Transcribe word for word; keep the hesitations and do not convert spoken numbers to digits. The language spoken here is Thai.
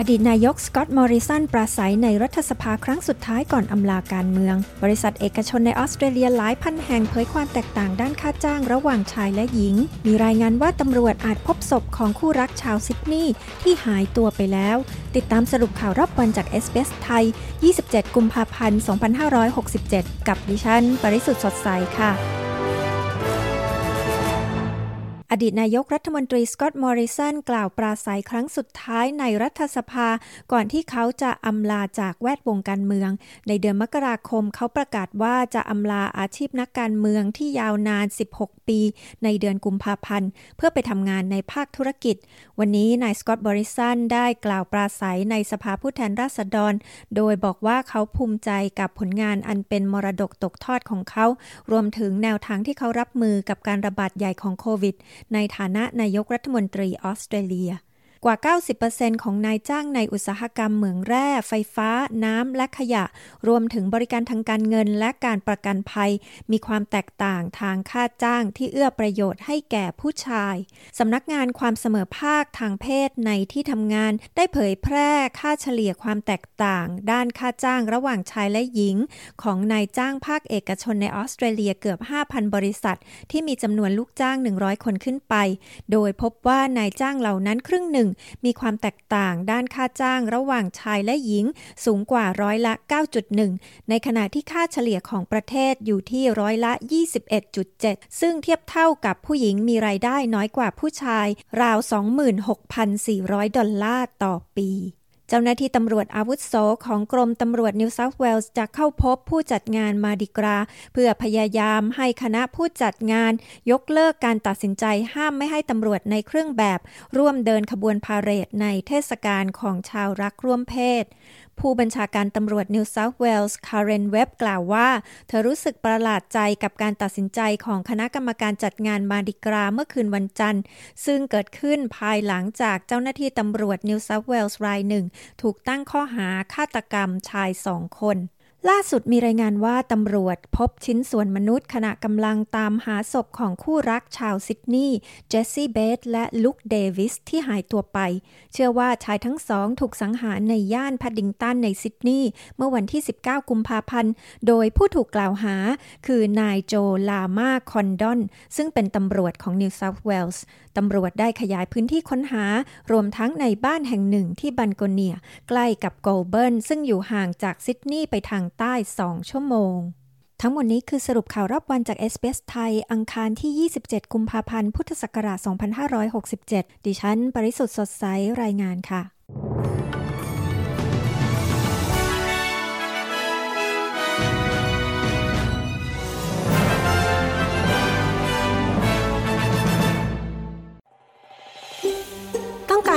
อดีตนายกสก็อตต์มอริสันปราศัยในรัฐสภาครั้งสุดท้ายก่อนอำลาการเมืองบริษัทเอกชนในออสเตรเลียหลายพันแห่งเผยความแตกต่างด้านค่าจ้างระหว่างชายและหญิงมีรายงานว่าตำรวจอาจพบศพของคู่รักชาวซิดนีย์ที่หายตัวไปแล้วติดตามสรุปข่าวรอบวันจาก เอส บี เอส ไทยยี่สิบเจ็ดกุมภาพันธ์สองพันห้าร้อยหกสิบเจ็ดกับดิฉันปริสุทธิ์สดใสค่ะอดีตนายกรัฐมนตรีสก็อตต์มอริสันกล่าวปราศัยครั้งสุดท้ายในรัฐสภาก่อนที่เขาจะอำลาจากแวดวงการเมืองในเดือนมกราคมเขาประกาศว่าจะอำลาอาชีพนักการเมืองที่ยาวนานสิบหกปีในเดือนกุมภาพันธ์เพื่อไปทำงานในภาคธุรกิจวันนี้นายสก็อตต์มอริสันได้กล่าวปราศัยในสภาผู้แทนราษฎรโดยบอกว่าเขาภูมิใจกับผลงานอันเป็นมรดกตกทอดของเขารวมถึงแนวทางที่เขารับมือกับการระบาดใหญ่ของโควิดในฐานะนายกรัฐมนตรีออสเตรเลียกว่า เก้าสิบเปอร์เซ็นต์ ของนายจ้างในอุตสาหกรรมเหมืองแร่ไฟฟ้าน้ำและขยะรวมถึงบริการทางการเงินและการประกันภัยมีความแตกต่างทางค่าจ้างที่เอื้อประโยชน์ให้แก่ผู้ชายสำนักงานความเสมอภาคทางเพศในที่ทำงานได้เผยแพร่ค่าเฉลี่ยความแตกต่างด้านค่าจ้างระหว่างชายและหญิงของนายจ้างภาคเอกชนในออสเตรเลียเกือบ ห้าพัน บริษัทที่มีจำนวนลูกจ้างหนึ่งร้อยคนขึ้นไปโดยพบว่านายจ้างเหล่านั้นครึ่งหนึ่งมีความแตกต่างด้านค่าจ้างระหว่างชายและหญิงสูงกว่าร้อยละ เก้าจุดหนึ่ง ในขณะที่ค่าเฉลี่ยของประเทศอยู่ที่ร้อยละ ยี่สิบเอ็ดจุดเจ็ด ซึ่งเทียบเท่ากับผู้หญิงมีรายได้น้อยกว่าผู้ชายราว สองหมื่นหกพันสี่ร้อย ดอลลาร์ต่อปีเจ้าหน้าที่ตำรวจอาวุโสของกรมตำรวจนิวเซาท์เวลส์จะเข้าพบผู้จัดงานมาดิกราเพื่อพยายามให้คณะผู้จัดงานยกเลิกการตัดสินใจห้ามไม่ให้ตำรวจในเครื่องแบบร่วมเดินขบวนพาเหรดในเทศกาลของชาวรักร่วมเพศผู้บัญชาการตำรวจนิวเซาท์เวลส์คาเรนเว็บกล่าวว่าเธอรู้สึกประหลาดใจกับการตัดสินใจของคณะกรรมการจัดงานมาดิกราเมื่อคืนวันจันทร์ซึ่งเกิดขึ้นภายหลังจากเจ้าหน้าที่ตำรวจนิวเซาท์เวลส์รายหนึ่งถูกตั้งข้อหาฆาตกรรมชายสองคนล่าสุดมีรายงานว่าตำรวจพบชิ้นส่วนมนุษย์ขณะกำลังตามหาศพของคู่รักชาวซิดนีย์เจสซี่เบธและลุคเดวิสที่หายตัวไปเชื่อว่าชายทั้งสองถูกสังหารในย่านแพดดิงตันในซิดนีย์เมื่อวันที่สิบเก้ากุมภาพันธ์โดยผู้ถูกกล่าวหาคือนายโจลามาคอนดอนซึ่งเป็นตำรวจของนิวเซาท์เวลส์ตำรวจได้ขยายพื้นที่ค้นหารวมทั้งในบ้านแห่งหนึ่งที่บันโกเนียใกล้กับโกลเบิร์นซึ่งอยู่ห่างจากซิดนีย์ไปทางใต้สองชั่วโมงทั้งหมดนี้คือสรุปข่าวรอบวันจาก เอส บี เอส ไทยอังคารที่ยี่สิบเจ็ดกุมภาพันธ์พุทธศักราชสองพันห้าร้อยหกสิบเจ็ดดิฉันปริสุทธิ์สดใสรายงานค่ะต้องกา